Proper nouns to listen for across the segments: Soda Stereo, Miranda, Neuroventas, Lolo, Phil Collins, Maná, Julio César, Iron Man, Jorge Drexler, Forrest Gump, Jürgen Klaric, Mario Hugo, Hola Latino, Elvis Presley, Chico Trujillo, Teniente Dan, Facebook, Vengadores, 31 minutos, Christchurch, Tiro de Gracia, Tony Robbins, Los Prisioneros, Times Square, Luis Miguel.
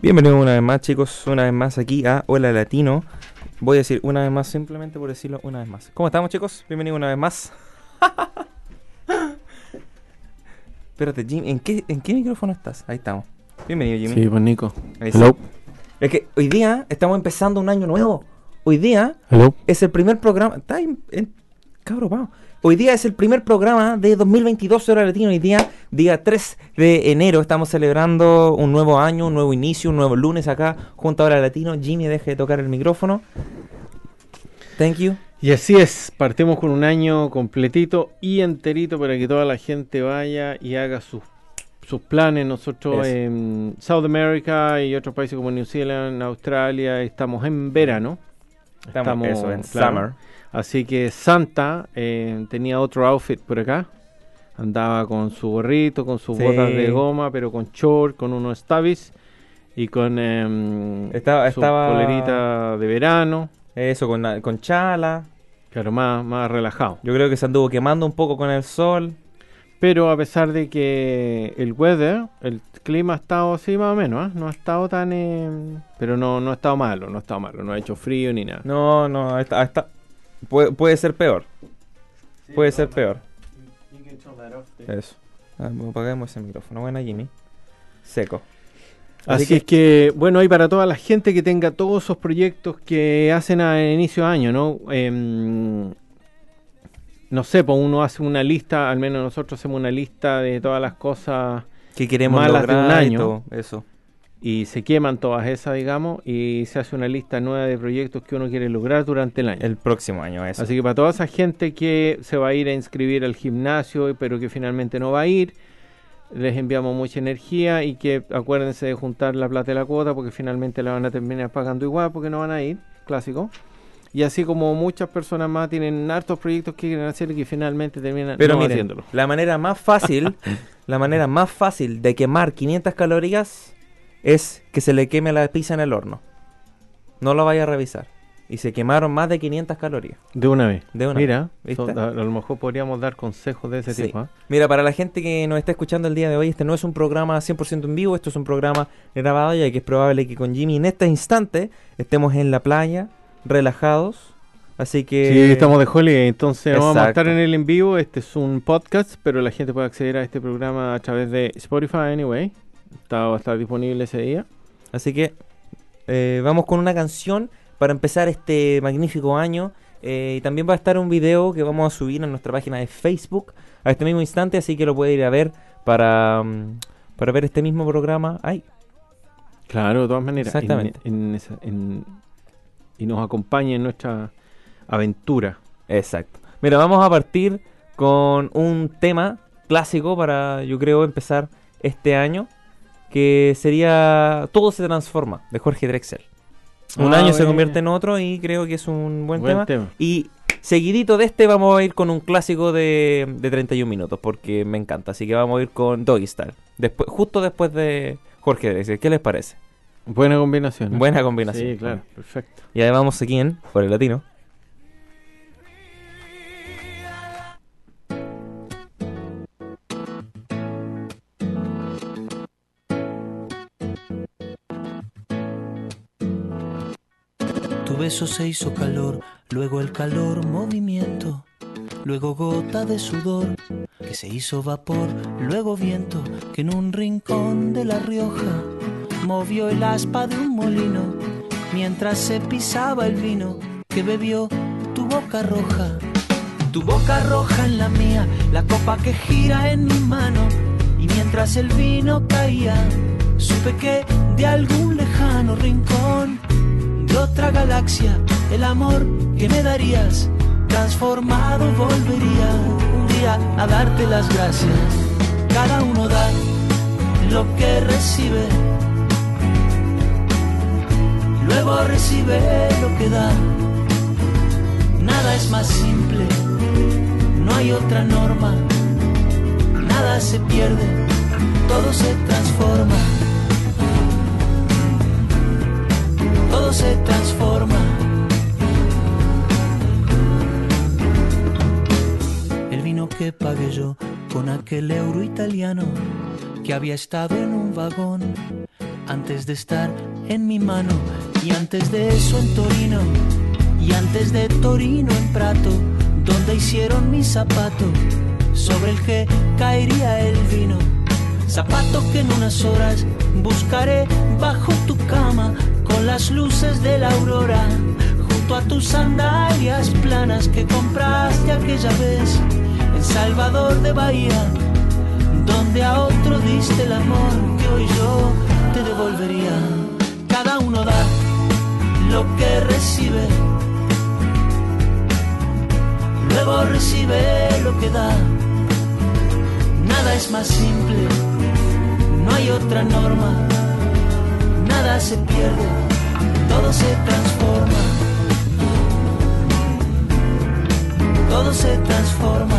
Bienvenidos una vez más, chicos, una vez más aquí a Hola Latino. Voy a decir una vez más simplemente por decirlo una vez más. ¿Cómo estamos, chicos? Bienvenidos una vez más. Espérate, Jim, ¿en qué micrófono estás? Ahí estamos. Bienvenido, Jimmy. Sí, pues Nico. Hello. Es que hoy día estamos empezando un año nuevo. Hoy día Hello. Es el primer programa... Está en... Cabrón, vamos. Hoy día es el primer programa de 2022 de Hola Latino. Hoy día 3 de enero, estamos celebrando un nuevo año, un nuevo inicio, un nuevo lunes acá junto a Hola Latino. Jimmy, deje de tocar el micrófono. Thank you. Y así es, partimos con un año completito y enterito para que toda la gente vaya y haga sus planes. Nosotros en South America y otros países como New Zealand, Australia, estamos en verano. Estamos en summer. Así que Santa tenía otro outfit por acá. Andaba con su gorrito, con sus botas de goma, pero con short, con unos stabis y con su colerita de verano. Eso, con chala. Claro, más relajado. Yo creo que se anduvo quemando un poco con el sol. Pero a pesar de que el clima ha estado así más o menos, no ha estado tan... pero no ha estado malo, no ha hecho frío ni nada. No, está... Puede ser peor. Sí, puede ser peor. Eso. Apagamos ese micrófono. Buena, Jimmy. Seco. Así es que, bueno, y para toda la gente que tenga todos esos proyectos que hacen a inicio de año, ¿no? No sé, pues uno hace una lista, al menos nosotros hacemos una lista de todas las cosas que queremos malas de un año. Y todo eso. Y se queman todas esas, digamos, y se hace una lista nueva de proyectos que uno quiere lograr durante el año. El próximo año, eso. Así que para toda esa gente que se va a ir a inscribir al gimnasio, pero que finalmente no va a ir, les enviamos mucha energía y que acuérdense de juntar la plata y la cuota porque finalmente la van a terminar pagando igual porque no van a ir, clásico. Y así como muchas personas más tienen hartos proyectos que quieren hacer y que finalmente terminan pero no miren, haciéndolo. La manera más fácil, de quemar 500 calorías... es que se le queme la pizza en el horno. No lo vaya a revisar. Y se quemaron más de 500 calorías. De una vez. Mira, ¿viste? A lo mejor podríamos dar consejos de ese tipo. ¿Eh? Mira, para la gente que nos está escuchando el día de hoy, este no es un programa 100% en vivo, esto es un programa grabado, ya que es probable que con Jimmy en este instante estemos en la playa, relajados. Así que... Sí, estamos de holiday, entonces exacto. Vamos a estar en el en vivo. Este es un podcast, pero la gente puede acceder a este programa a través de Spotify, anyway. Va a estar disponible ese día. Así que vamos con una canción para empezar este magnífico año. Y también va a estar un video que vamos a subir en nuestra página de Facebook a este mismo instante. Así que lo puede ir a ver para ver este mismo programa ahí. Claro, de todas maneras. Exactamente. Y nos acompaña en nuestra aventura. Exacto. Mira, vamos a partir con un tema clásico para, yo creo, empezar este año. Que sería Todo se transforma, de Jorge Drexler. Un año se convierte en otro y creo que es un buen tema. Y seguidito de este vamos a ir con un clásico de 31 minutos, porque me encanta. Así que vamos a ir con Doggy Style, justo después de Jorge Drexler. ¿Qué les parece? Buena combinación, ¿eh? Buena combinación. Sí, claro, perfecto. Y ahí vamos aquí en Por el Latino. Tu beso se hizo calor, luego el calor movimiento, luego gota de sudor que se hizo vapor, luego viento que en un rincón de La Rioja movió el aspa de un molino, mientras se pisaba el vino que bebió tu boca roja. Tu boca roja en la mía, la copa que gira en mi mano, y mientras el vino caía, supe que de algún lejano rincón de otra galaxia, el amor que me darías, transformado volvería un día a darte las gracias. Cada uno da lo que recibe, luego recibe lo que da. Nada es más simple, no hay otra norma, nada se pierde, todo se transforma. Todo se transforma. El vino que pagué yo con aquel euro italiano que había estado en un vagón antes de estar en mi mano, y antes de eso en Torino, y antes de Torino en Prato, donde hicieron mi zapato sobre el que caería el vino. Zapato que en unas horas buscaré bajo tu cama con las luces de la aurora, junto a tus sandalias planas que compraste aquella vez en Salvador de Bahía, donde a otro diste el amor que hoy yo te devolvería. Cada uno da lo que recibe, luego recibe lo que da. Nada es más simple, no hay otra norma, nada se pierde, todo se transforma. Todo se transforma.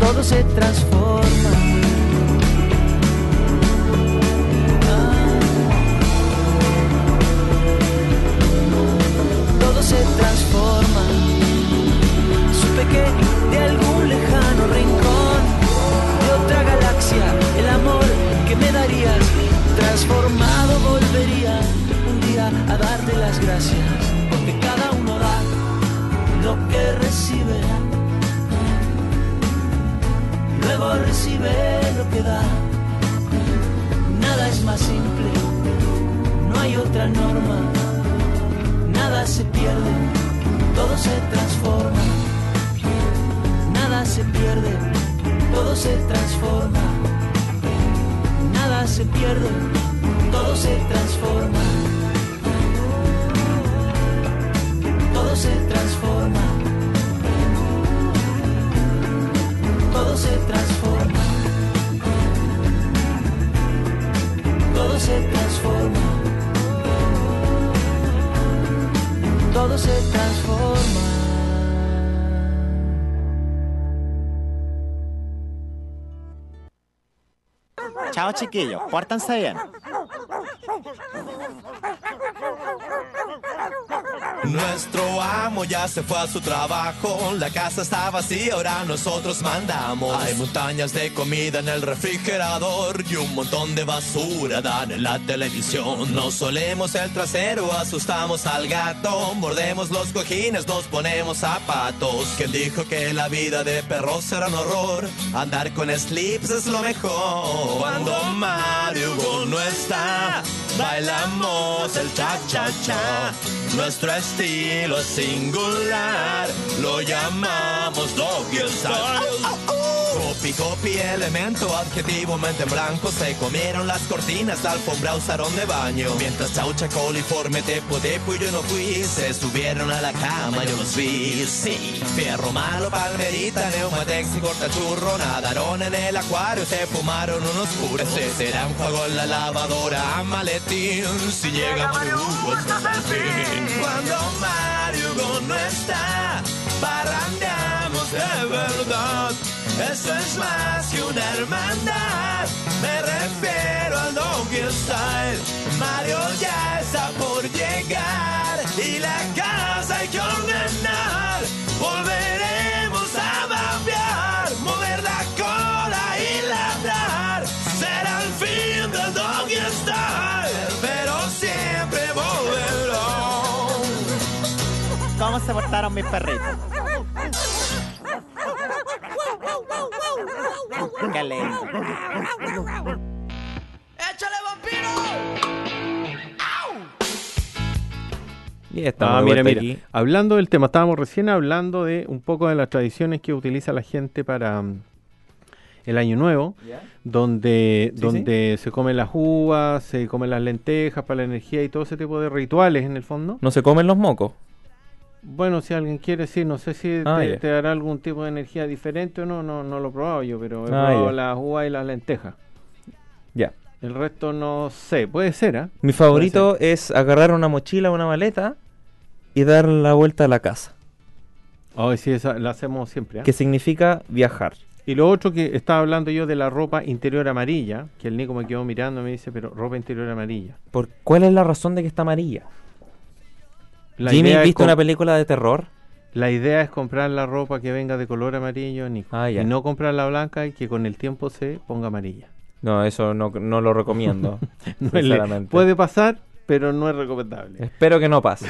Todo se transforma. Se transforma. Supe que de algún lejano rincón de otra galaxia el amor que me darías transformado volvería un día a darte las gracias, porque cada uno da lo que recibe, luego recibe lo que da. Nada es más simple, no hay otra norma, nada se pierde, todo se transforma. Nada se pierde, todo se transforma. Nada se pierde, todo se transforma. Todo se transforma. Todo se transforma. Todo se transforma. Todo se transforma. Chao, chiquillos, pórtense bien. Nuestro amo ya se fue a su trabajo, la casa está vacía, ahora nosotros mandamos. Hay montañas de comida en el refrigerador y un montón de basura dan en la televisión. Nos solemos el trasero, asustamos al gato, mordemos los cojines, nos ponemos zapatos. ¿Quién dijo que la vida de perros era un horror? Andar con slips es lo mejor. Cuando Mario Hugo no está, bailamos el cha-cha-cha. Nuestro estilo es singular, lo llamamos doggy style. Copy, copy, elemento, adjetivo, mente en blanco. Se comieron las cortinas, la alfombra usaron de baño. Mientras chaucha, coliforme, tepo y yo no fui. Se subieron a la cama, yo los vi, sí. Fierro malo, palmerita, neumatex y cortachurro. Nadaron en el acuario, se fumaron unos puros. Este será un juego en la lavadora, maletín. Si llega Mario Hugo, estás al fin. Cuando Mario Hugo no está, barrandeamos de verdad. Eso es más que una hermandad, me refiero al doggy style. Mario ya está por llegar y la casa hay que ordenar. Volveremos a babear, mover la cola y ladrar. Será el fin del doggy style, pero siempre volverá. ¿Cómo se portaron mis perritos? ¡Échale, vampiro! Y estamos mira. Aquí. Hablando del tema, estábamos recién hablando de un poco de las tradiciones que utiliza la gente para el Año Nuevo, ¿sí? donde se comen las uvas, se comen las lentejas para la energía y todo ese tipo de rituales en el fondo. ¿No se comen los mocos? Bueno, si alguien quiere, sí, no sé si te dará algún tipo de energía diferente o no, no lo he probado yo, pero he probado las uvas y las lentejas. Ya. El resto no sé, puede ser, ¿eh? Mi favorito es agarrar una mochila o una maleta y dar la vuelta a la casa. Ay, sí, esa la hacemos siempre, ¿eh? Que significa viajar. Y lo otro que estaba hablando yo de la ropa interior amarilla, que el Nico me quedó mirando y me dice, pero ropa interior amarilla. ¿Por cuál es la razón de que está amarilla? La Jimmy, ¿viste una película de terror? La idea es comprar la ropa que venga de color amarillo, Nico, y no comprar la blanca y que con el tiempo se ponga amarilla. No, eso no lo recomiendo. Puede pasar, pero no es recomendable. Espero que no pase.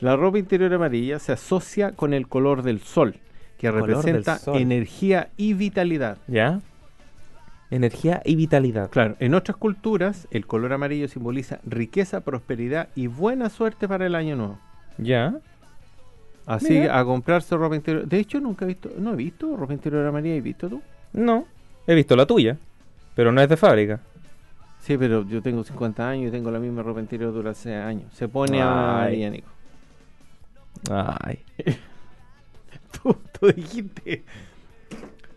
La ropa interior amarilla se asocia con el color del sol, que representa energía y vitalidad. ¿Ya? Energía y vitalidad. Claro, en otras culturas el color amarillo simboliza riqueza, prosperidad y buena suerte para el año nuevo. Ya. Así, a comprarse ropa interior. De hecho, nunca he visto, no he visto ropa interior amarilla. ¿Has visto tú? No, he visto la tuya, pero no es de fábrica. Sí, pero yo tengo 50 años y tengo la misma ropa interior durante años. Se pone amarilla, Nico. Ay. Tú dijiste...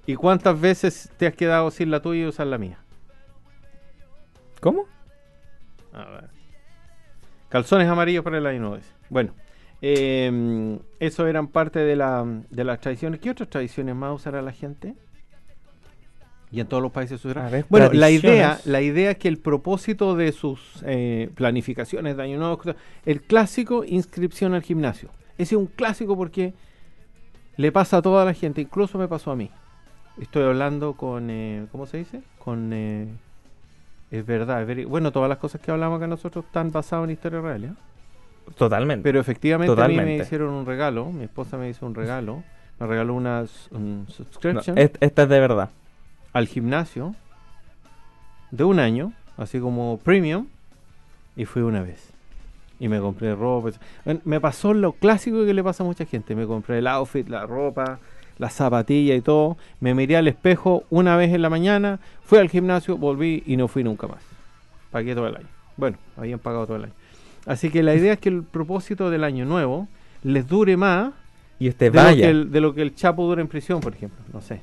¿Y cuántas veces te has quedado sin la tuya y usar la mía? ¿Cómo? A ver. Calzones amarillos para el año nuevo. Bueno, eso eran parte de las tradiciones. ¿Qué otras tradiciones más usará la gente? Y en todos los países usará. Bueno, la idea es que el propósito de sus planificaciones de año nuevo, el clásico inscripción al gimnasio. Ese es un clásico porque le pasa a toda la gente, incluso me pasó a mí. Estoy hablando con, ¿cómo se dice? Con, es verdad, bueno, todas las cosas que hablamos acá nosotros están basadas en historia real, ¿eh? Totalmente. Pero efectivamente a mí me hicieron un regalo, mi esposa me hizo un regalo, me regaló una subscription. No, esta es de verdad. Al gimnasio, de un año, así como premium, y fui una vez. Y me compré ropa. Me pasó lo clásico que le pasa a mucha gente, me compré el outfit, la ropa, las zapatillas y todo, me miré al espejo una vez en la mañana, fui al gimnasio, volví y no fui nunca más. Pagué todo el año. Bueno, habían pagado todo el año. Así que la idea es que el propósito del año nuevo les dure más y de lo que el Chapo dura en prisión, por ejemplo. No sé.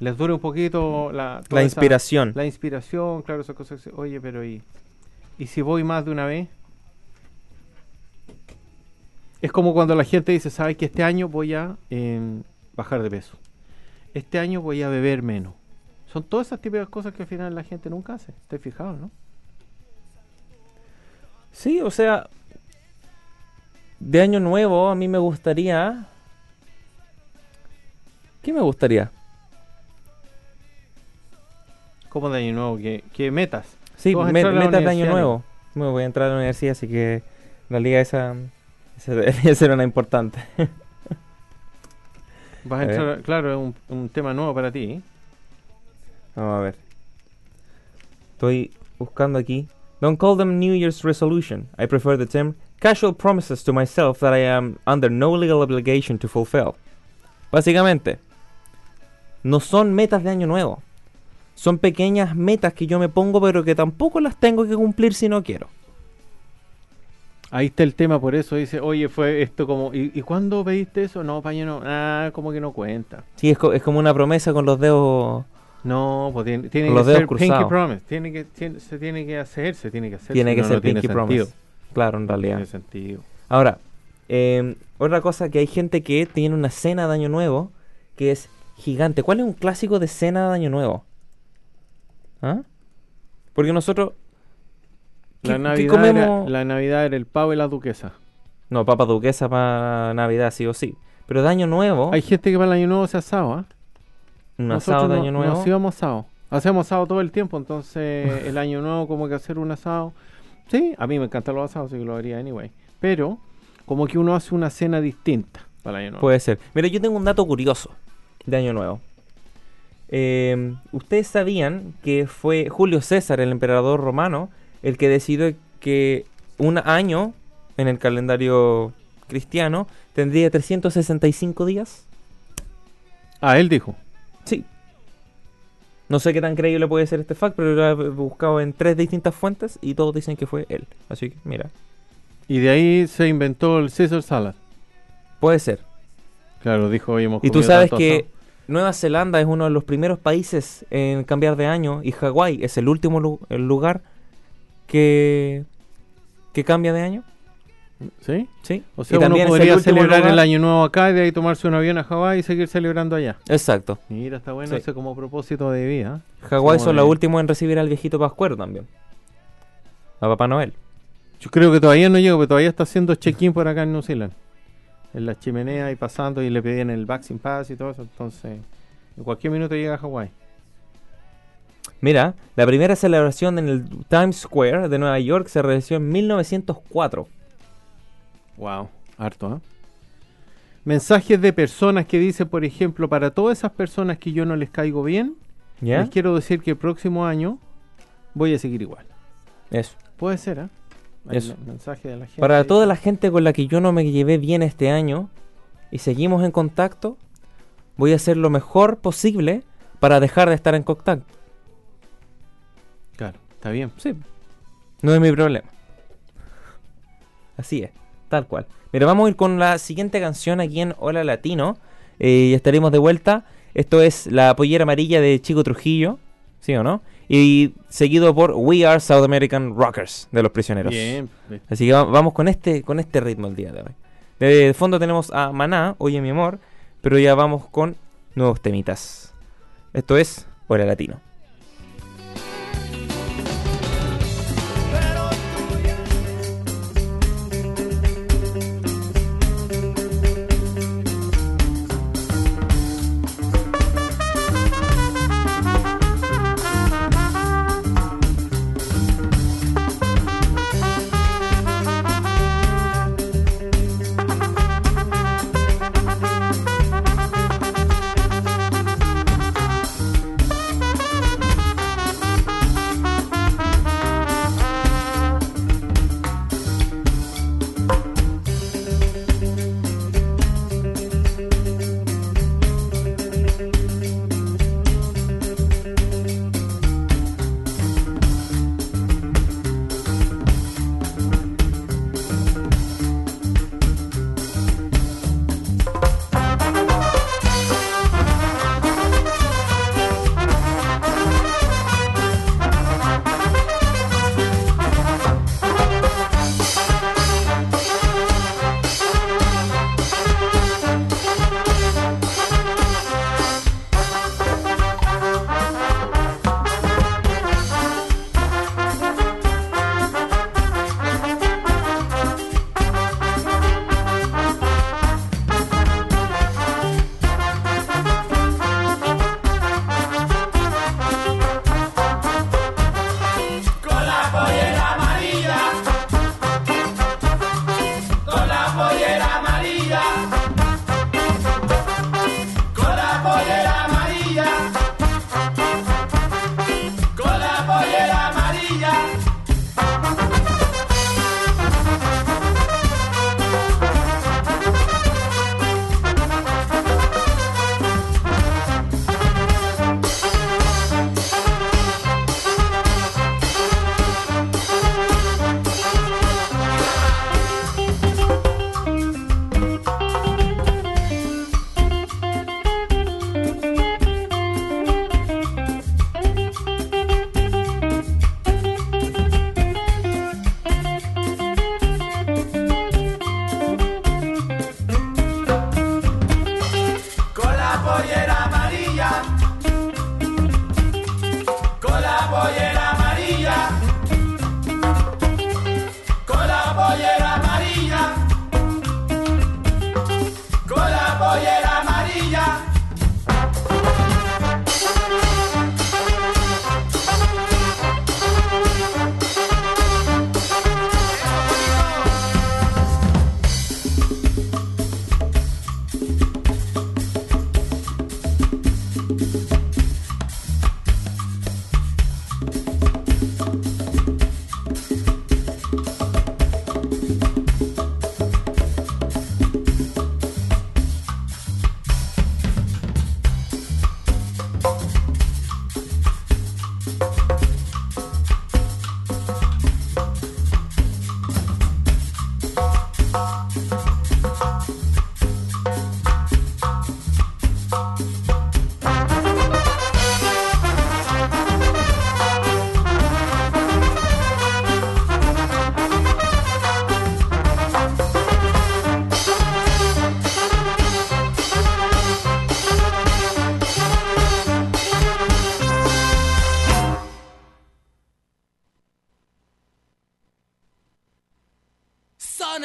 Les dure un poquito la inspiración. La inspiración, claro, esas cosas. Oye, pero ¿y si voy más de una vez? Es como cuando la gente dice, ¿sabes que este año voy a bajar de peso? Este año voy a beber menos. Son todas esas típicas cosas que al final la gente nunca hace. ¿Estás fijado, no? Sí, o sea, de año nuevo a mí me gustaría... ¿Qué me gustaría? ¿Cómo de año nuevo? ¿Qué metas? Sí, metas de año nuevo. Me voy a entrar a la universidad, así que la liga esa... Esa debería ser una importante. Vas a entrar, claro, es un tema nuevo para ti. Vamos a ver. Estoy buscando aquí. Don't call them New Year's resolution. I prefer the term casual promises to myself that I am under no legal obligation to fulfill. Básicamente, no son metas de año nuevo. Son pequeñas metas que yo me pongo, pero que tampoco las tengo que cumplir si no quiero. Ahí está el tema, por eso dice, oye, fue esto como... ¿Y cuándo pediste eso? No, paño, no. Ah, como que no cuenta. Sí, es como una promesa con los dedos... No, pues tiene que ser pinky promise. Se tiene que hacer. Tiene que ser pinky promise. Claro, en realidad. Tiene sentido. Ahora, otra cosa que hay gente que tiene una cena de año nuevo que es gigante. ¿Cuál es un clásico de cena de año nuevo? ¿Ah? Porque nosotros... La Navidad era el pavo y la duquesa. No, papa duquesa para Navidad, sí o sí. Pero de año nuevo... Hay gente que para el año nuevo se asaba, ¿eh? Un asado de año nuevo. Nos íbamos asado. Hacemos asado todo el tiempo, entonces el año nuevo como que hacer un asado. Sí, a mí me encantan los asados, así que lo haría anyway. Pero como que uno hace una cena distinta para el año nuevo. Puede ser. Mira, yo tengo un dato curioso de año nuevo. ¿Ustedes sabían que fue Julio César, el emperador romano... el que decidió que un año en el calendario cristiano tendría 365 días? Ah, él dijo. Sí. No sé qué tan creíble puede ser este fact, pero lo he buscado en 3 distintas fuentes y todos dicen que fue él. Así que, mira. Y de ahí se inventó el Caesar Salad. Puede ser. Claro, dijo, hoy hemos comido. Y tú sabes tanto que Nueva Zelanda es uno de los primeros países en cambiar de año, y Hawái es el último lugar que cambia de año. ¿Sí? Sí. O sea, y uno podría celebrar el año nuevo acá y de ahí tomarse un avión a Hawái y seguir celebrando allá. Exacto. Mira, está bueno, sí. Ese como propósito de vida. Hawái son los últimos en recibir al viejito Pascuero también, a Papá Noel. Yo creo que todavía no llego, pero todavía está haciendo check-in por acá en New Zealand, en la chimenea y pasando, y le pedían el vaccine pass y todo eso. Entonces, en cualquier minuto llega a Hawái. Mira, la primera celebración en el Times Square de Nueva York se realizó en 1904. Wow, harto, ¿eh? Mensajes de personas que dicen, por ejemplo, para todas esas personas que yo no les caigo bien, ¿ya? Les quiero decir que el próximo año voy a seguir igual. Eso. Puede ser, ¿eh? Eso. Mensaje de la gente. Para toda la gente con la que yo no me llevé bien este año y seguimos en contacto, voy a hacer lo mejor posible para dejar de estar en contacto. Claro, está bien. Sí. No es mi problema. Así es, tal cual. Mira, vamos a ir con la siguiente canción aquí en Hola Latino y estaremos de vuelta. Esto es La Pollera Amarilla de Chico Trujillo, ¿sí o no? Y seguido por We Are South American Rockers de Los Prisioneros. Bien. Así que vamos con este ritmo el día de hoy. De fondo tenemos a Maná, Oye Mi Amor, pero ya vamos con nuevos temitas. Esto es Hola Latino.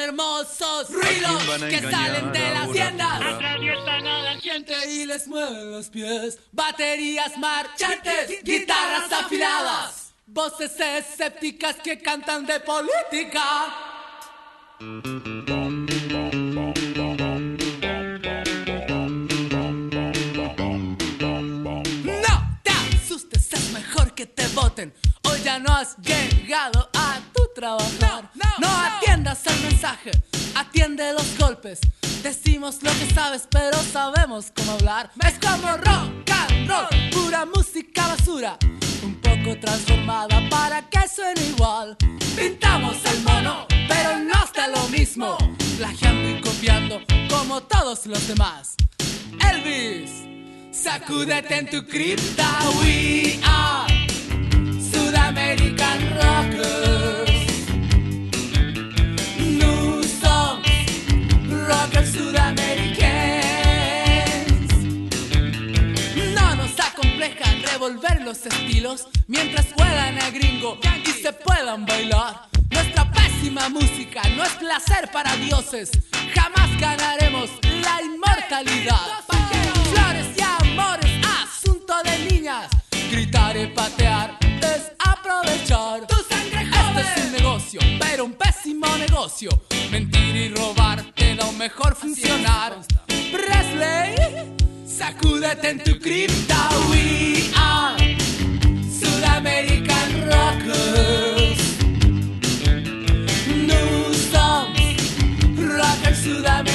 son hermosos ruidos que salen de las tiendas. Atraviesan a la gente y les mueven los pies. Baterías marchantes, guitarras afiladas, voces escépticas que cantan de política. No te asustes, es mejor que te voten. Hoy ya no has llegado a tu trabajar. No atiendas al mensaje, atiende los golpes. Decimos lo que sabes, pero sabemos cómo hablar. Es como rock and roll, pura música basura, un poco transformada para que suene igual. Pintamos el mono, pero no está lo mismo, plagiando y copiando como todos los demás. Elvis, sacúdete en tu cripta. We are American Rockers. New songs, rockers sudamericanos. No nos acompleja revolver los estilos mientras huelan a gringo y se puedan bailar. Nuestra pésima música no es placer para dioses. Jamás ganaremos la inmortalidad. Flores y amores, asunto de niñas. Gritar y patear, desaprovechar tu sangre joven. Este es un negocio, pero un pésimo negocio. Mentir y robar te da un mejor funcionar. Presley, sacúdete en tu cripta. We are Sudamerican Rockers. New songs, rockers sudamericanos.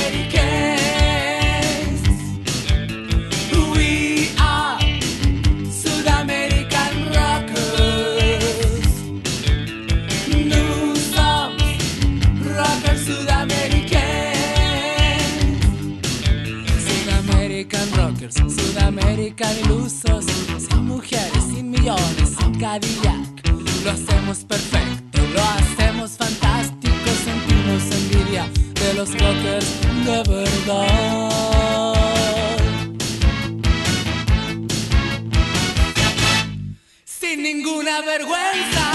Sudamerican ilusos, sin mujeres, sin millones, sin Cadillac. Lo hacemos perfecto, lo hacemos fantástico. Sentimos envidia de los rockers de verdad. Sin ninguna vergüenza.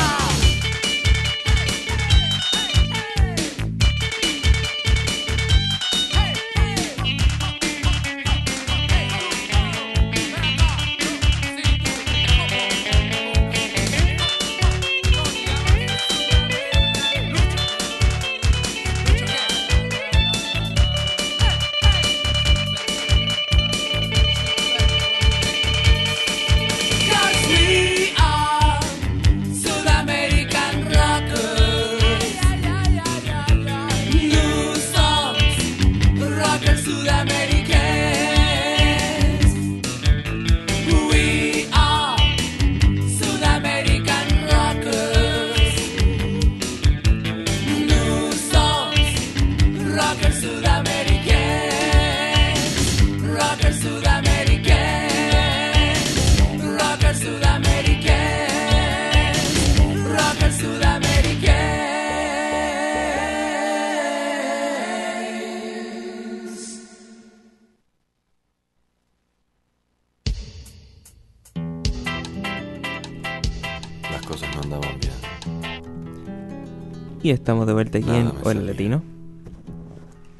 Estamos de vuelta aquí en Hola Latino.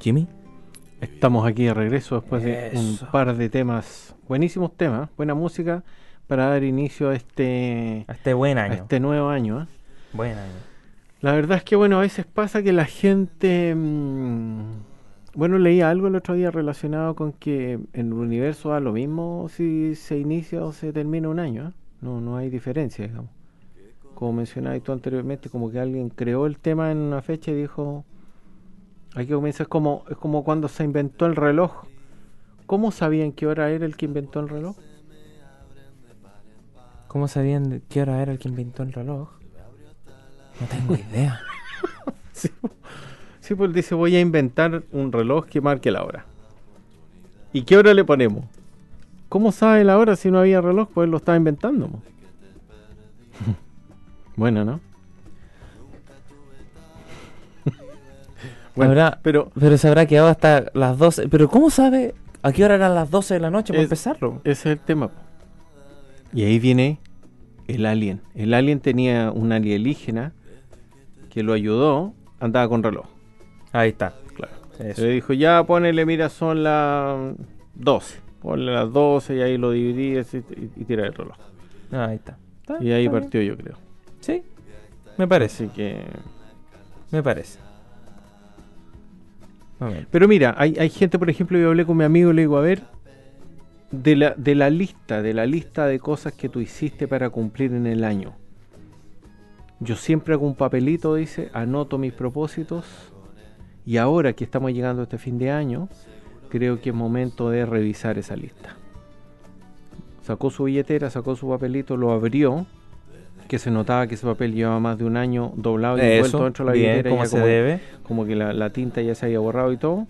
Jimmy, estamos aquí de regreso después de un par de temas, buenísimos temas, buena música para dar inicio a este buen año, a este nuevo año, ¿eh? Buen año. La verdad es que bueno, a veces pasa que la gente, bueno, leía algo el otro día relacionado con que en el universo da lo mismo si se inicia o se termina un año, ¿eh? No hay diferencia, digamos. Como mencionabas tú anteriormente, como que alguien creó el tema en una fecha y dijo, aquí comienza, es como cuando se inventó el reloj. ¿Cómo sabían qué hora era el que inventó el reloj? ¿Cómo sabían qué hora era el que inventó el reloj? No tengo idea. Sí, pues dice, voy a inventar un reloj que marque la hora. ¿Y qué hora le ponemos? ¿Cómo sabe la hora si no había reloj? Pues él lo estaba inventando. Bueno, ¿no? Bueno, pero se habrá quedado hasta las 12. ¿Pero cómo sabe a qué hora eran las 12 de la noche para empezarlo? Ese es el tema. Y ahí viene el alien. El alien tenía un alienígena que lo ayudó, andaba con reloj. Ahí está, claro. Eso. Le dijo, ya ponele, mira, son las 12. Ponle las 12 y ahí lo dividí y tira el reloj. Ahí está. Y ahí partió, yo creo. Sí, me parece. Así que... me parece. Pero mira, hay gente, por ejemplo, yo hablé con mi amigo y le digo, a ver, de la lista de cosas que tú hiciste para cumplir en el año. Yo siempre hago un papelito, dice, anoto mis propósitos, y ahora que estamos llegando a este fin de año, creo que es momento de revisar esa lista. Sacó su billetera, sacó su papelito, lo abrió, que se notaba que ese papel llevaba más de un año doblado y envuelto dentro de la billetera, como se debe, como que la tinta ya se había borrado y todo.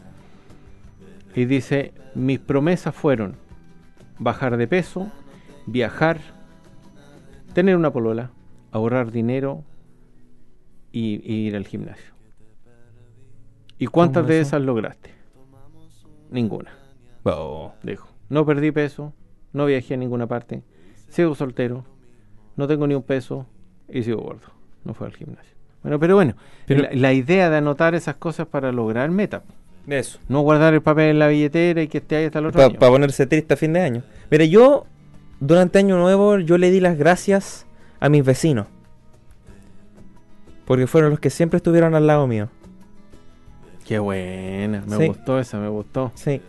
Y dice, mis promesas fueron bajar de peso, viajar, tener una polola, ahorrar dinero y ir al gimnasio. ¿Y cuántas de esas lograste? Ninguna. Oh. Dijo, no perdí peso, no viajé a ninguna parte, sigo soltero, no tengo ni un peso y sigo gordo. No fue al gimnasio. Bueno, pero la idea de anotar esas cosas para lograr metas. Eso. No guardar el papel en la billetera y que esté ahí hasta el otro año. Para ponerse triste a fin de año. Mira, yo durante Año Nuevo yo le di las gracias a mis vecinos. Porque fueron los que siempre estuvieron al lado mío. Qué buena. Me gustó esa. Sí.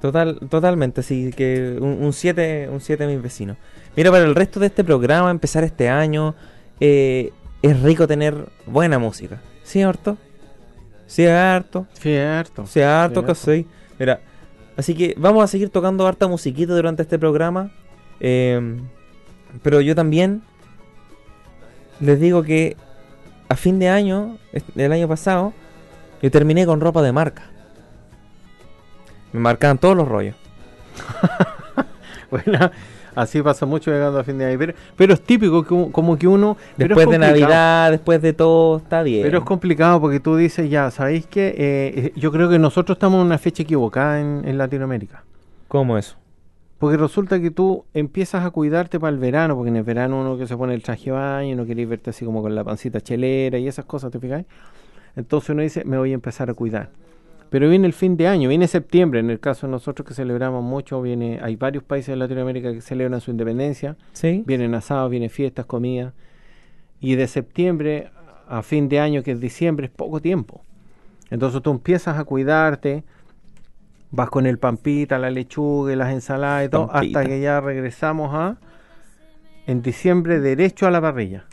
Totalmente, sí, que un 7 de mis vecinos. Mira, para el resto de este programa, empezar este año, es rico tener buena música. ¿Sí, harto? Mira, así que vamos a seguir tocando harta musiquita durante este programa. Pero yo también les digo que a fin de año, el año pasado, yo terminé con ropa de marca. Me marcaban todos los rollos. Bueno, así pasa mucho llegando a fin de año. Pero es típico, como que uno... después de Navidad, después de todo, está bien. Pero es complicado porque tú dices, ya, ¿sabéis qué? Yo creo que nosotros estamos en una fecha equivocada en Latinoamérica. ¿Cómo eso? Porque resulta que tú empiezas a cuidarte para el verano, porque en el verano uno que se pone el traje de baño, no quiere verte así como con la pancita chelera y esas cosas, ¿te fijáis? Entonces uno dice, me voy a empezar a cuidar. Pero viene el fin de año, viene septiembre, en el caso de nosotros que celebramos mucho, hay varios países de Latinoamérica que celebran su independencia, ¿sí? Vienen asados, vienen fiestas, comidas, y de septiembre a fin de año, que es diciembre, es poco tiempo. Entonces tú empiezas a cuidarte, vas con el pampita, la lechuga, las ensaladas y todo, hasta que ya regresamos en diciembre, derecho a la parrilla.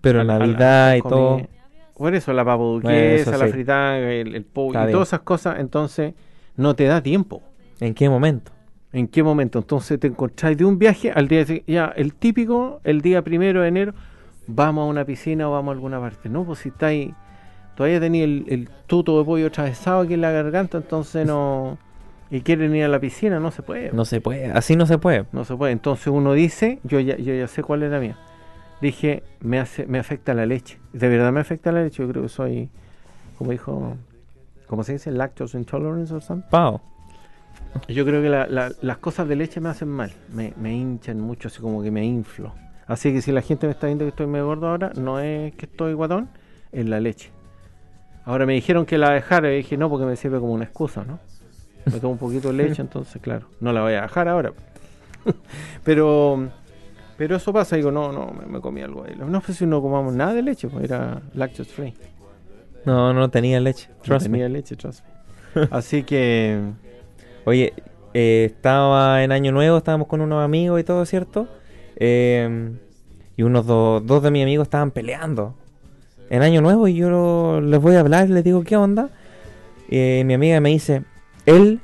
Pero Navidad y todo... por eso, la papa duquesa, la fritanga, el pollo y todas esas cosas, entonces no te da tiempo. ¿En qué momento? Entonces te encontráis de un viaje al día de... ya, el típico, el día 1 de enero, vamos a una piscina o vamos a alguna parte. No, pues si estáis... todavía tenéis el tuto de pollo atravesado aquí en la garganta, entonces no... y quieren ir a la piscina, no se puede. Así no se puede. Entonces uno dice, yo ya sé cuál es la mía. Dije, me afecta la leche. De verdad me afecta la leche. Yo creo que soy, ¿cómo se dice? Lactose intolerance o something. Pau. Yo creo que las cosas de leche me hacen mal. Me hinchan mucho, así como que me inflo. Así que si la gente me está viendo que estoy medio gordo ahora, no es que estoy guatón, es la leche. Ahora me dijeron que la dejara y dije, no, porque me sirve como una excusa, ¿no? Me tomo un poquito de leche, entonces, claro, no la voy a dejar ahora. Pero eso pasa, digo, no, me comí algo ahí. No sé si no comamos nada de leche, pues era lactose free. No tenía leche. Trust me. Así que... oye, estaba en Año Nuevo, estábamos con unos amigos y todo, ¿cierto? Y unos dos de mis amigos estaban peleando en Año Nuevo y yo les voy a hablar, les digo, ¿qué onda? Mi amiga me dice, él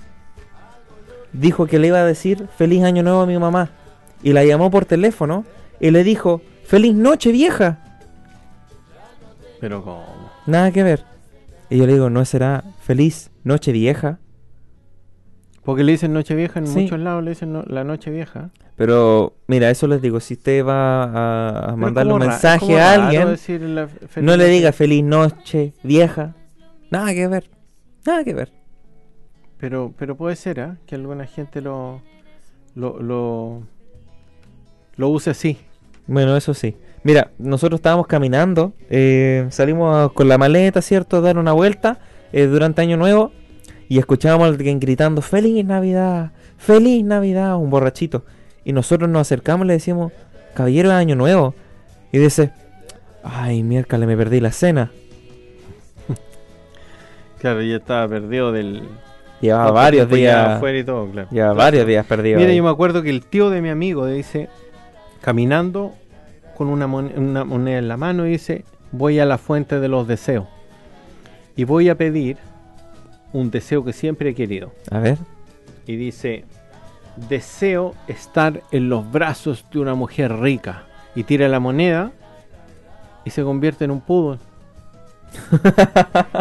dijo que le iba a decir feliz Año Nuevo a mi mamá. Y la llamó por teléfono y le dijo, ¡feliz noche, vieja! Pero ¿cómo? Nada que ver. Y yo le digo, ¿no será feliz noche vieja? Porque le dicen noche vieja, en muchos lados le dicen la noche vieja. Pero, mira, eso les digo, si usted va a mandarle un mensaje a alguien, no le diga feliz noche vieja. Nada que ver. Pero puede ser, que alguna gente lo use así. Bueno, eso sí. Mira, nosotros estábamos caminando, salimos con la maleta, ¿cierto? A dar una vuelta durante Año Nuevo y escuchábamos a alguien gritando ¡Feliz Navidad! ¡Feliz Navidad! Un borrachito. Y nosotros nos acercamos y le decimos ¡Caballero de Año Nuevo! Y dice ¡Ay, miércoles, me perdí la cena! Claro, ya estaba perdido del... Llevaba varios días afuera y todo, claro. Llevaba varios días perdido. Mira, yo me acuerdo que el tío de mi amigo dice, caminando... con una moneda en la mano y dice voy a la fuente de los deseos y voy a pedir un deseo que siempre he querido, a ver, y dice deseo estar en los brazos de una mujer rica y tira la moneda y se convierte en un poodle.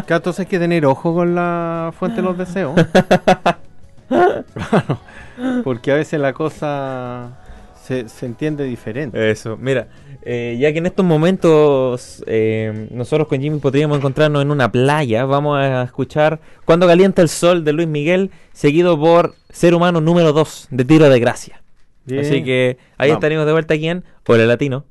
Entonces hay que tener ojo con la fuente de los deseos. Claro, porque a veces la cosa se entiende diferente. Eso, mira, ya que en estos momentos nosotros con Jimmy podríamos encontrarnos en una playa, vamos a escuchar Cuando Calienta el Sol de Luis Miguel, seguido por Ser Humano número 2 de Tiro de Gracia. Bien. Así que ahí vamos. Estaremos de vuelta aquí en Hola Latino.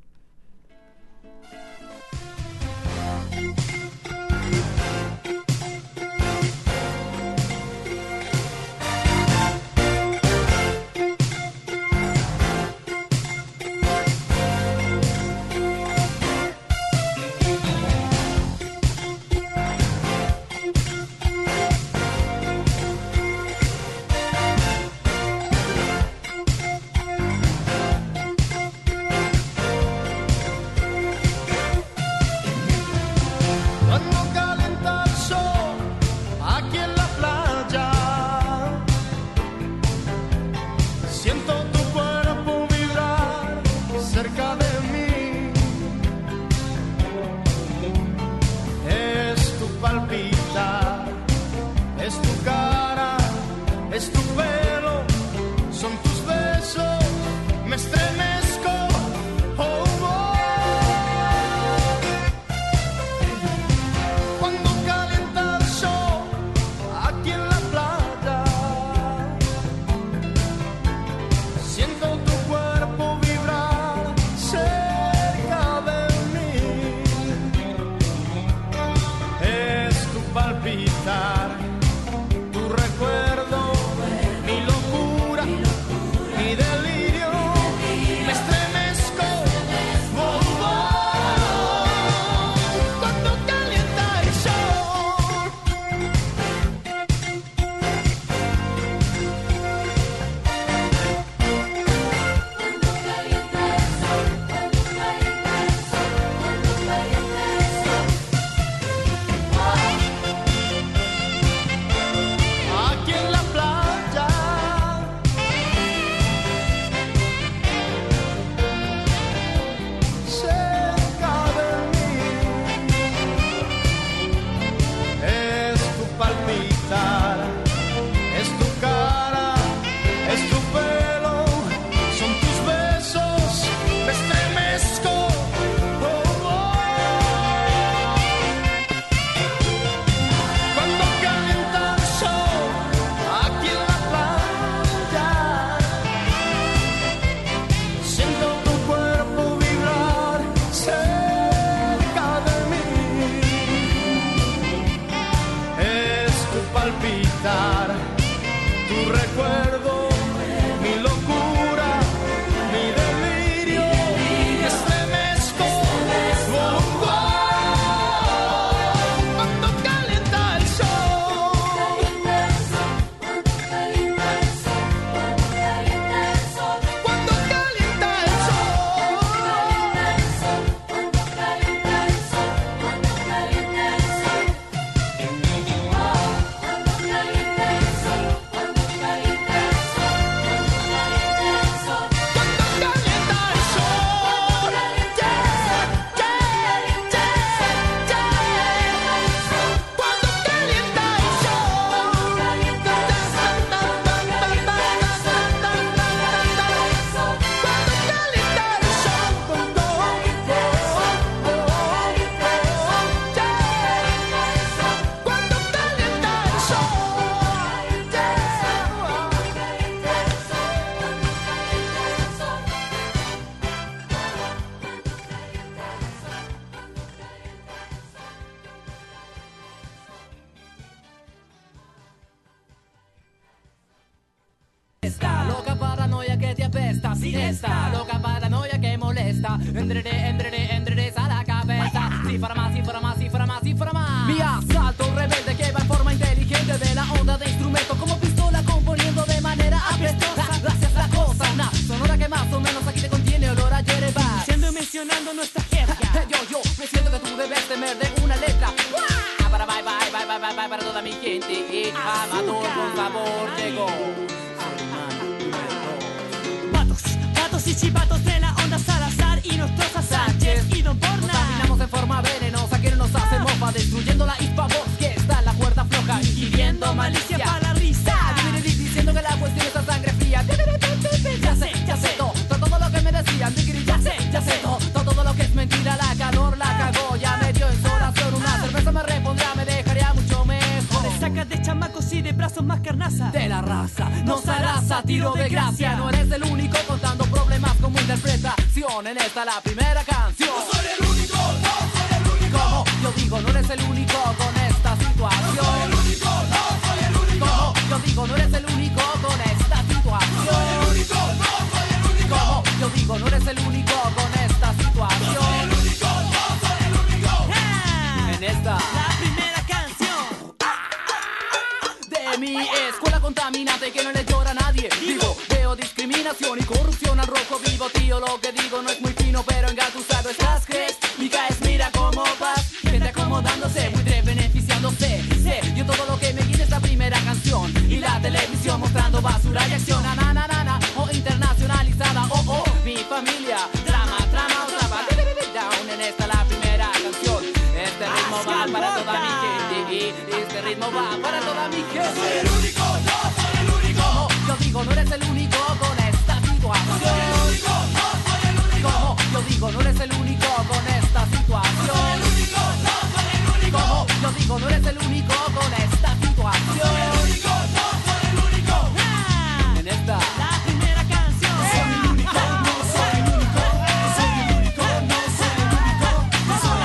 siniestra, loca paranoia que molesta. Entraré a la cabeza. Si fuera más. Vía salto rebelde que va en forma inteligente de la onda de instrumento, como pistola componiendo de manera apestosa. Gracias a la cosa, na, sonora que más o menos aquí te contiene olor a yerba. Siendo y mencionando nuestra jerga. Yo me siento que tú debes temer de una letra. Para bye para toda mi gente. Amador, por favor, llegó. Patos y chipatos de la onda Salazar y nuestros Sánchez y Don Borna. Nos caminamos en forma venenosa que no nos hace mofa, destruyendo la hispa voz que está en la cuerda floja, ingiriendo malicia para la risa. Diciendo que la cuestión está sangre fría. Ya sé todo lo que me decían. Ya sé todo lo que es mentira. La calor la cagó, ya me dio insolación. Una cerveza me repondrá, me dejaría mucho mejor. Me sacas de chamacos y de brazos más carnaza. De la raza, nos arrasa, tiro de gracia. No eres el único contando problemas como interpretación. En esta la primera canción. No soy el único, Como yo digo, no eres el único con esta situación. No soy el único, Como yo digo, no eres el único con esta situación. No soy el único, Como yo digo, no eres el único con esta situación. No soy el único, En esta, la primera canción de mi escuela contaminante que no le llora a nadie. Digo, veo discriminación y corrupción al rojo vivo, tío. Lo que digo no es muy fino, pero engatusado estás, ¿crees? Mi caes, mira cómo vas. Gente acomodándose, muy tres beneficiándose. Sé, yo todo lo que me guía es la primera canción. Y la televisión mostrando basura y acción. Na, o internacionalizada, oh, mi familia. Trama, otra parte down. En esta la primera canción. Este ritmo va para toda mi gente. Este ritmo va para toda mi gente. No soy el único, Como yo digo, no eres el único con esta situación. No soy el único, Como yo digo, no eres el único con esta situación. No soy el único, Como yo digo, no eres el único con esta situación. No soy el único, En esta, la primera canción. Soy el único, no soy el único. Soy el único, no soy el único. Soy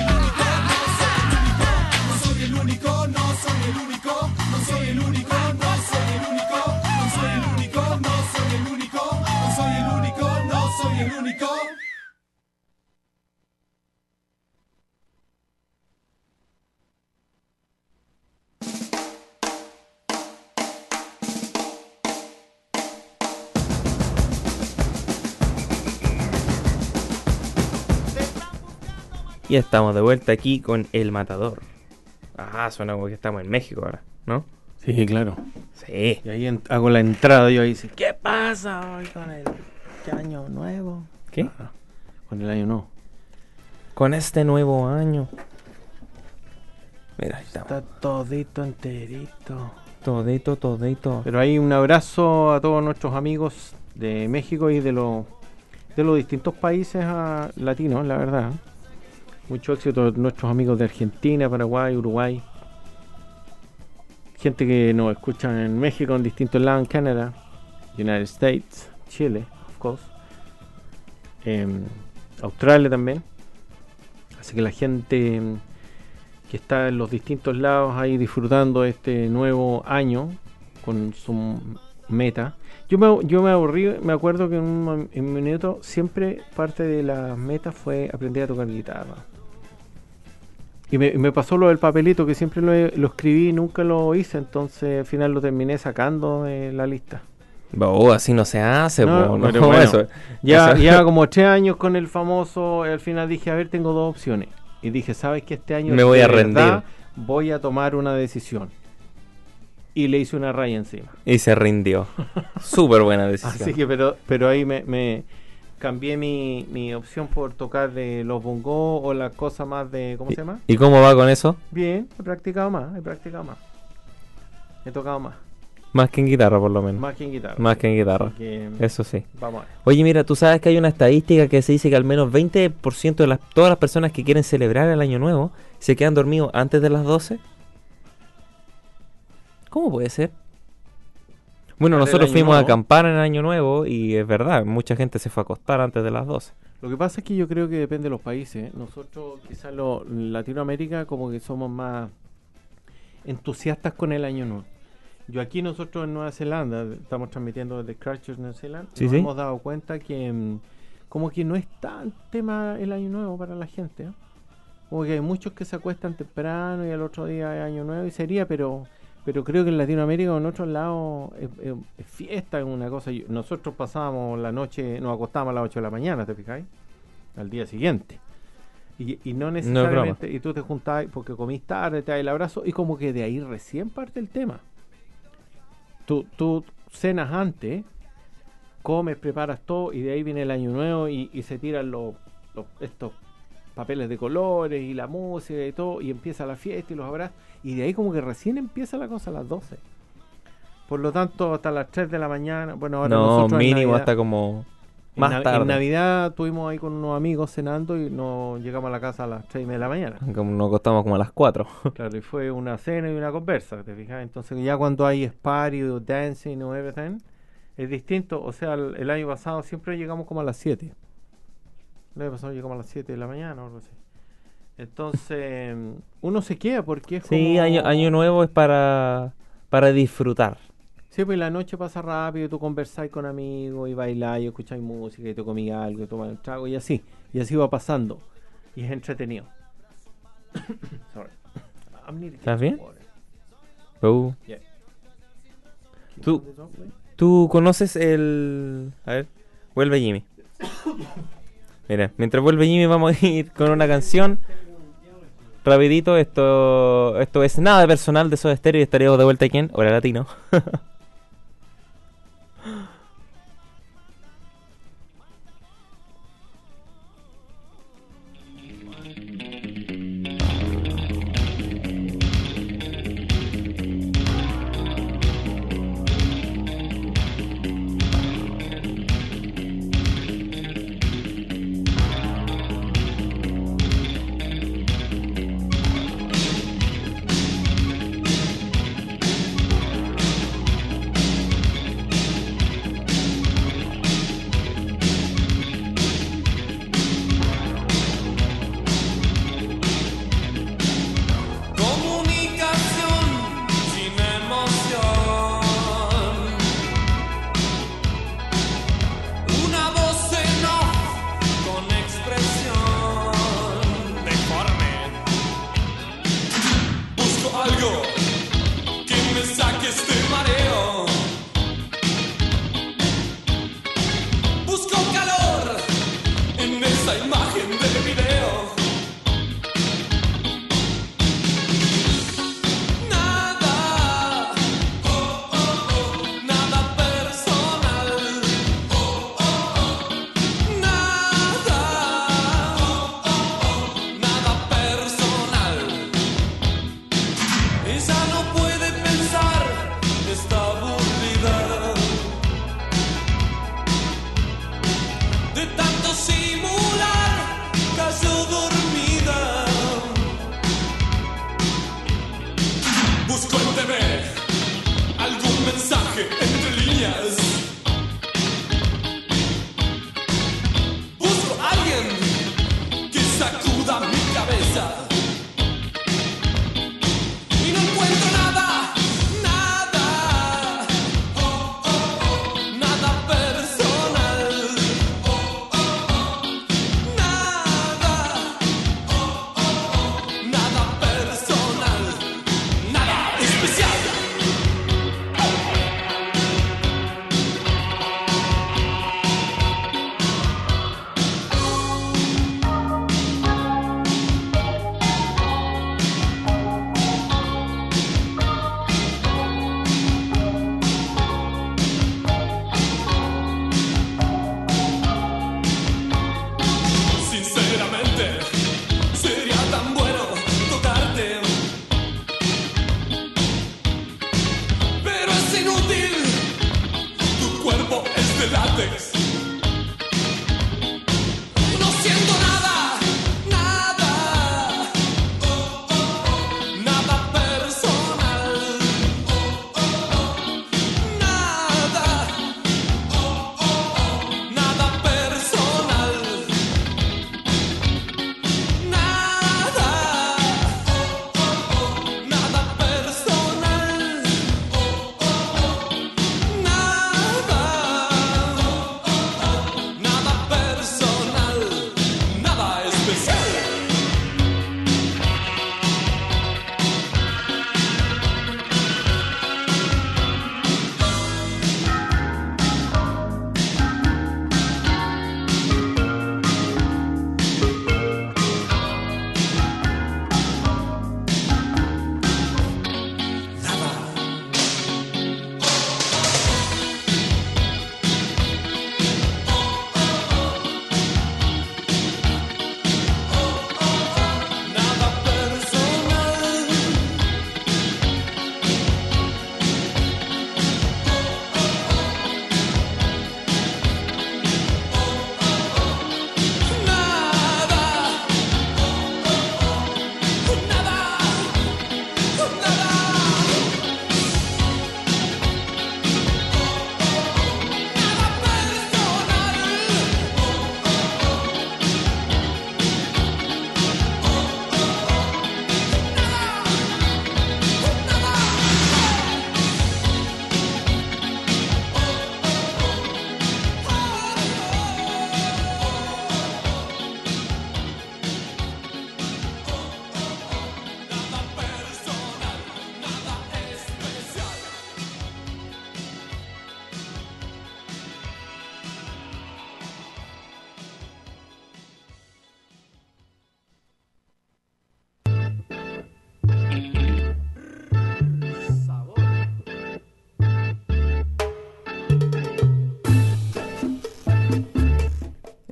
el único, no soy el único. Soy el único, no soy el único. Soy el único, no soy el único. Soy el único, no soy el único. Soy el único, no soy el único. Soy el único, no soy el único. Y estamos de vuelta aquí con El Matador. Ah, suena como que estamos en México ahora, ¿no? Sí, claro. Sí. Y ahí hago la entrada y yo ahí dice, ¿qué pasa hoy con el año nuevo? ¿Qué? Ah, con el año nuevo. Con este nuevo año. Mira, ahí estamos. Está todito enterito. Todito. Pero hay un abrazo a todos nuestros amigos de México y de los distintos países latinos, la verdad. Mucho éxito a nuestros amigos de Argentina, Paraguay, Uruguay. Gente que nos escuchan en México, en distintos lados, en Canadá, United States, Chile, of course. Australia también. Así que la gente que está en los distintos lados ahí disfrutando este nuevo año con su meta. Yo me aburrí, me acuerdo que en un minuto siempre parte de las metas fue aprender a tocar guitarra. Y me pasó lo del papelito, que siempre lo escribí y nunca lo hice, entonces al final lo terminé sacando de la lista. Así no se hace, pero bueno, eso. Ya como 3 años con el famoso, al final dije, a ver, tengo 2 opciones. Y dije, ¿sabes qué? Este año me voy a rendir. Voy a tomar una decisión. Y le hice una raya encima. Y se rindió. Súper buena decisión. Así que, pero ahí me cambié mi opción por tocar de los bongos o la cosa más de... ¿Cómo se llama? ¿Y cómo va con eso? Bien, he practicado más. He tocado más. Más que en guitarra, por lo menos. Más que en guitarra. Eso sí. Vamos a ver. Oye, mira, tú sabes que hay una estadística que se dice que al menos 20% de todas las personas que quieren celebrar el año nuevo se quedan dormidos antes de las 12. ¿Cómo puede ser? Bueno, nosotros fuimos a acampar en el año nuevo y es verdad, mucha gente se fue a acostar antes de las 12. Lo que pasa es que yo creo que depende de los países. Nosotros, quizás en Latinoamérica, como que somos más entusiastas con el año nuevo. Yo aquí nosotros en Nueva Zelanda, estamos transmitiendo desde Christchurch, Nueva Zelanda, sí, nos hemos dado cuenta que como que no es tan tema el Año Nuevo para la gente, ¿eh? Como que hay muchos que se acuestan temprano y al otro día es Año Nuevo y sería, pero creo que en Latinoamérica o en otros lados es fiesta, es una cosa. Nosotros pasábamos la noche, nos acostábamos a las 8 de la mañana, ¿te fijáis? Al día siguiente. Y no necesariamente, no, y tú te juntás porque comís tarde, te das el abrazo, y como que de ahí recién parte el tema. Tú cenas antes, comes, preparas todo, y de ahí viene el Año Nuevo, y se tiran estos papeles de colores y la música y todo, y empieza la fiesta y los abrazos, y de ahí como que recién empieza la cosa a las 12. Por lo tanto, hasta las 3 de la mañana, bueno, ahora no, nosotros mínimo Navidad, hasta como más tarde. En Navidad estuvimos ahí con unos amigos cenando y nos llegamos a la casa a las 3:30 de la mañana. Como nos acostamos como a las 4. Claro, y fue una cena y una conversa, ¿te fijas? Entonces ya cuando hay party, dancing o everything, es distinto. O sea, el año pasado siempre llegamos como a las 7. El año pasado llegamos a las 7 de la mañana o algo así. Entonces, uno se queda porque es como... Sí, año nuevo es para disfrutar. Sí, pues la noche pasa rápido, tú conversáis con amigos y bailáis, escucháis música y te comís algo y tomáis un trago y así va pasando y es entretenido. Sorry. ¿Estás bien? Yeah. ¿Tú conoces el... A ver, vuelve Jimmy. Mira, mientras vuelve Jimmy vamos a ir con una canción. Rapidito, esto es Nada Personal de Soda Stereo y estaremos de vuelta aquí en Hola Latino.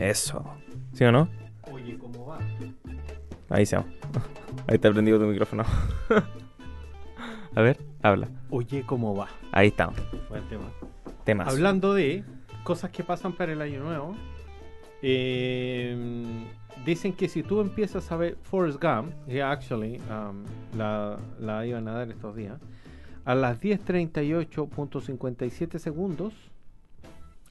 Eso. ¿Sí o no? Oye, ¿cómo va? Ahí se va. Ahí te he prendido tu micrófono. A ver, habla. Oye, ¿cómo va? Ahí estamos. Buen tema. Temas. Hablando de cosas que pasan para el año nuevo, dicen que si tú empiezas a ver Forrest Gump, que actually la iban a dar estos días, a las 10:38.57 segundos,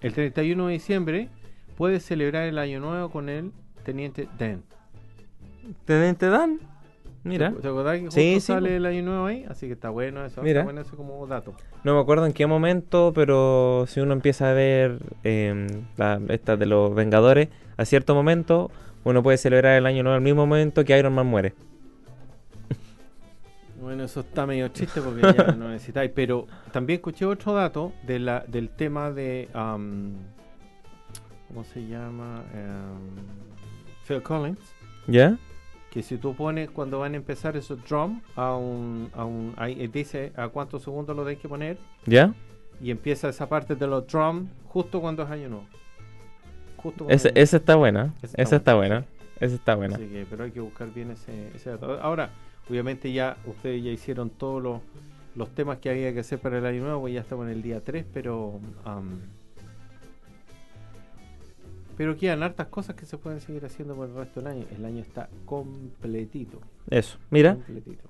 el 31 de diciembre, puedes celebrar el año nuevo con el Teniente Dan. ¿Teniente Dan? Mira. ¿Te acordás que justo sale el año nuevo ahí? Así que está bueno eso. Mira. Está bueno eso como dato. No me acuerdo en qué momento, pero si uno empieza a ver estas de los Vengadores, a cierto momento uno puede celebrar el año nuevo al mismo momento que Iron Man muere. Bueno, eso está medio chiste porque ya no necesitáis. Pero también escuché otro dato de del tema de... ¿cómo se llama? Phil Collins. ¿Ya? Yeah. Que si tú pones cuando van a empezar esos drums ahí dice a cuántos segundos lo tenés que poner. ¿Ya? Y empieza esa parte de los drums justo cuando es año nuevo. Esa está buena. Esa está buena. Así que, pero hay que buscar bien ese dato. Ahora, obviamente ya ustedes ya hicieron todos los temas que había que hacer para el año nuevo. Ya estamos en el día 3, pero quedan hartas cosas que se pueden seguir haciendo por el resto del año. El año está completito. Eso, mira. Completito.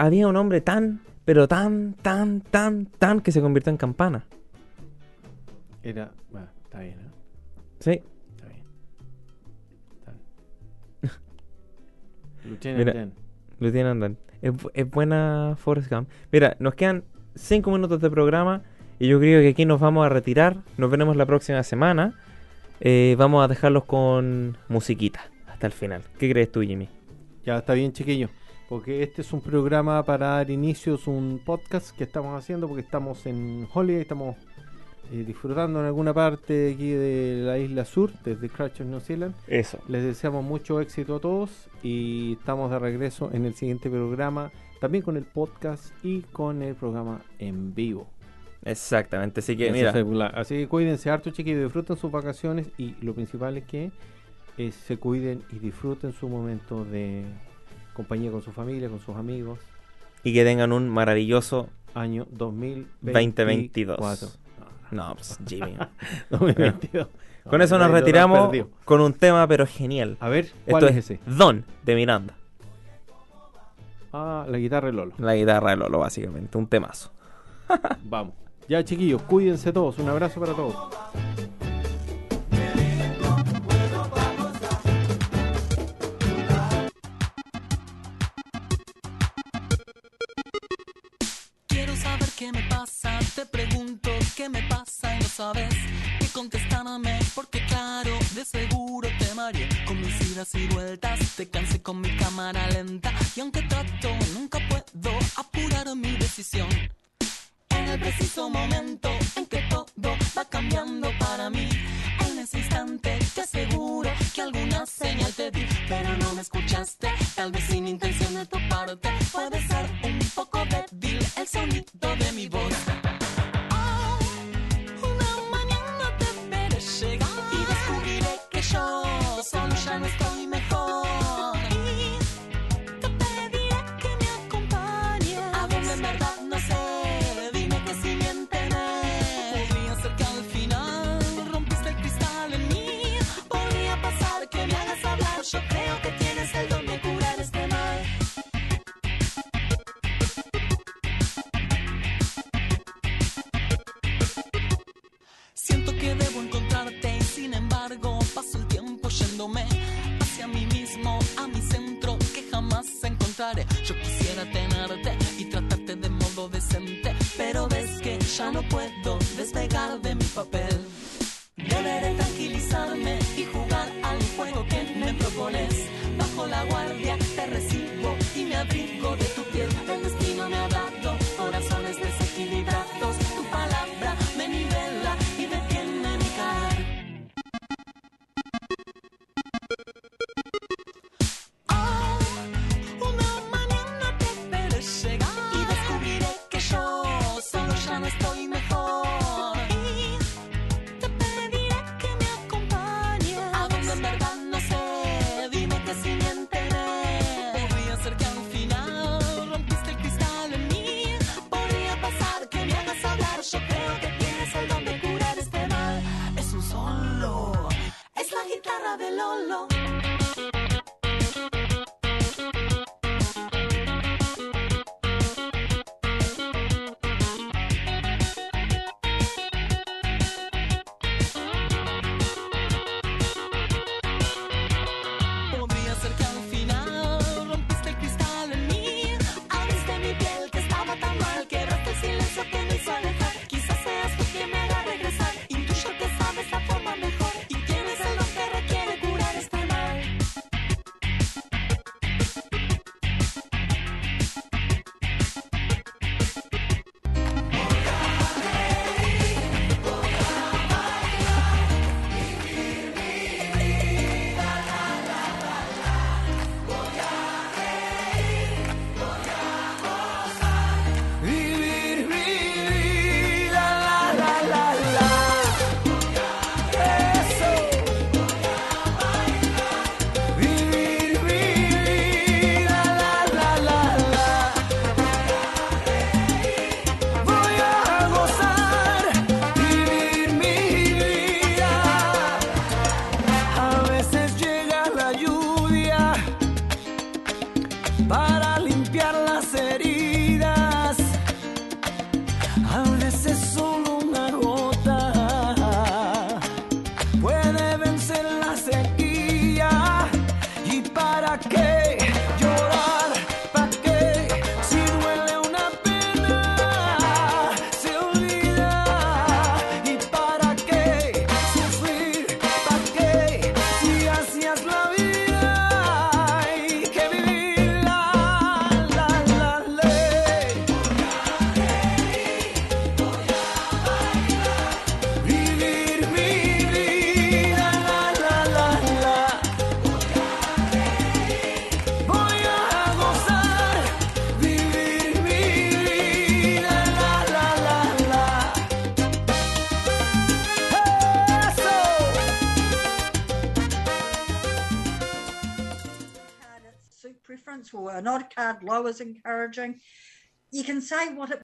Había un hombre tan que se convirtió en campana. Era... Bueno, está bien, ¿eh? Sí. Está bien. Lieutenant Dan. Lieutenant Dan. Es buena Forrest Gump. Mira, nos quedan 5 minutos de programa y yo creo que aquí nos vamos a retirar. Nos veremos la próxima semana. Vamos a dejarlos con musiquita hasta el final. ¿Qué crees tú, Jimmy? Ya está bien, chiquillo, porque este es un programa para dar inicio, es un podcast que estamos haciendo porque estamos en Holiday, estamos disfrutando en alguna parte aquí de la isla sur, desde Christchurch, New Zealand. Eso. Les deseamos mucho éxito a todos y estamos de regreso en el siguiente programa, también con el podcast y con el programa en vivo. Exactamente, así que mira. Así que cuídense harto, chiquillos, disfruten sus vacaciones y lo principal es que se cuiden y disfruten su momento de compañía con su familia, con sus amigos. Y que tengan un maravilloso año 2022. No, pues, Jimmy. 2022. Con eso nos retiramos con un tema, pero genial. A ver, ¿cuál es ese? Don de Miranda. Ah, la guitarra de Lolo. La guitarra de Lolo, básicamente, un temazo. Vamos. Ya, chiquillos, cuídense todos. Un abrazo para todos. Quiero saber qué me pasa. Te pregunto qué me pasa y no sabes qué contestarme. Porque claro, de seguro te mareé con mis idas y vueltas. Te cansé con mi cámara lenta. Y aunque trato, nunca puedo apurar mi decisión. En el preciso momento en que todo va cambiando para mí, en ese instante te aseguro que alguna señal te di, pero no me escuchaste, tal vez sin intención de tu parte, puede ser un poco débil el sonido de mi voz. Oh, una mañana te veré llegar y descubriré que yo solo ya no estoy mejor. Yo creo que tienes el don de curar este mal. Siento que debo encontrarte y sin embargo paso el tiempo yéndome hacia mí mismo, a mi centro que jamás encontraré. Yo quisiera tenerte y tratarte de modo decente, pero ves que ya no puedo despegar de mi papel. Deberé tranquilizarme y jugar al juego que me propones. Bajo la guardia te recibo y me abrigo de tu piel. El destino me ha dado corazones desequilibrados. Tu palabra me nivela y detiene mi cara. tierra de Lolo. An odd card low is encouraging. You can say what it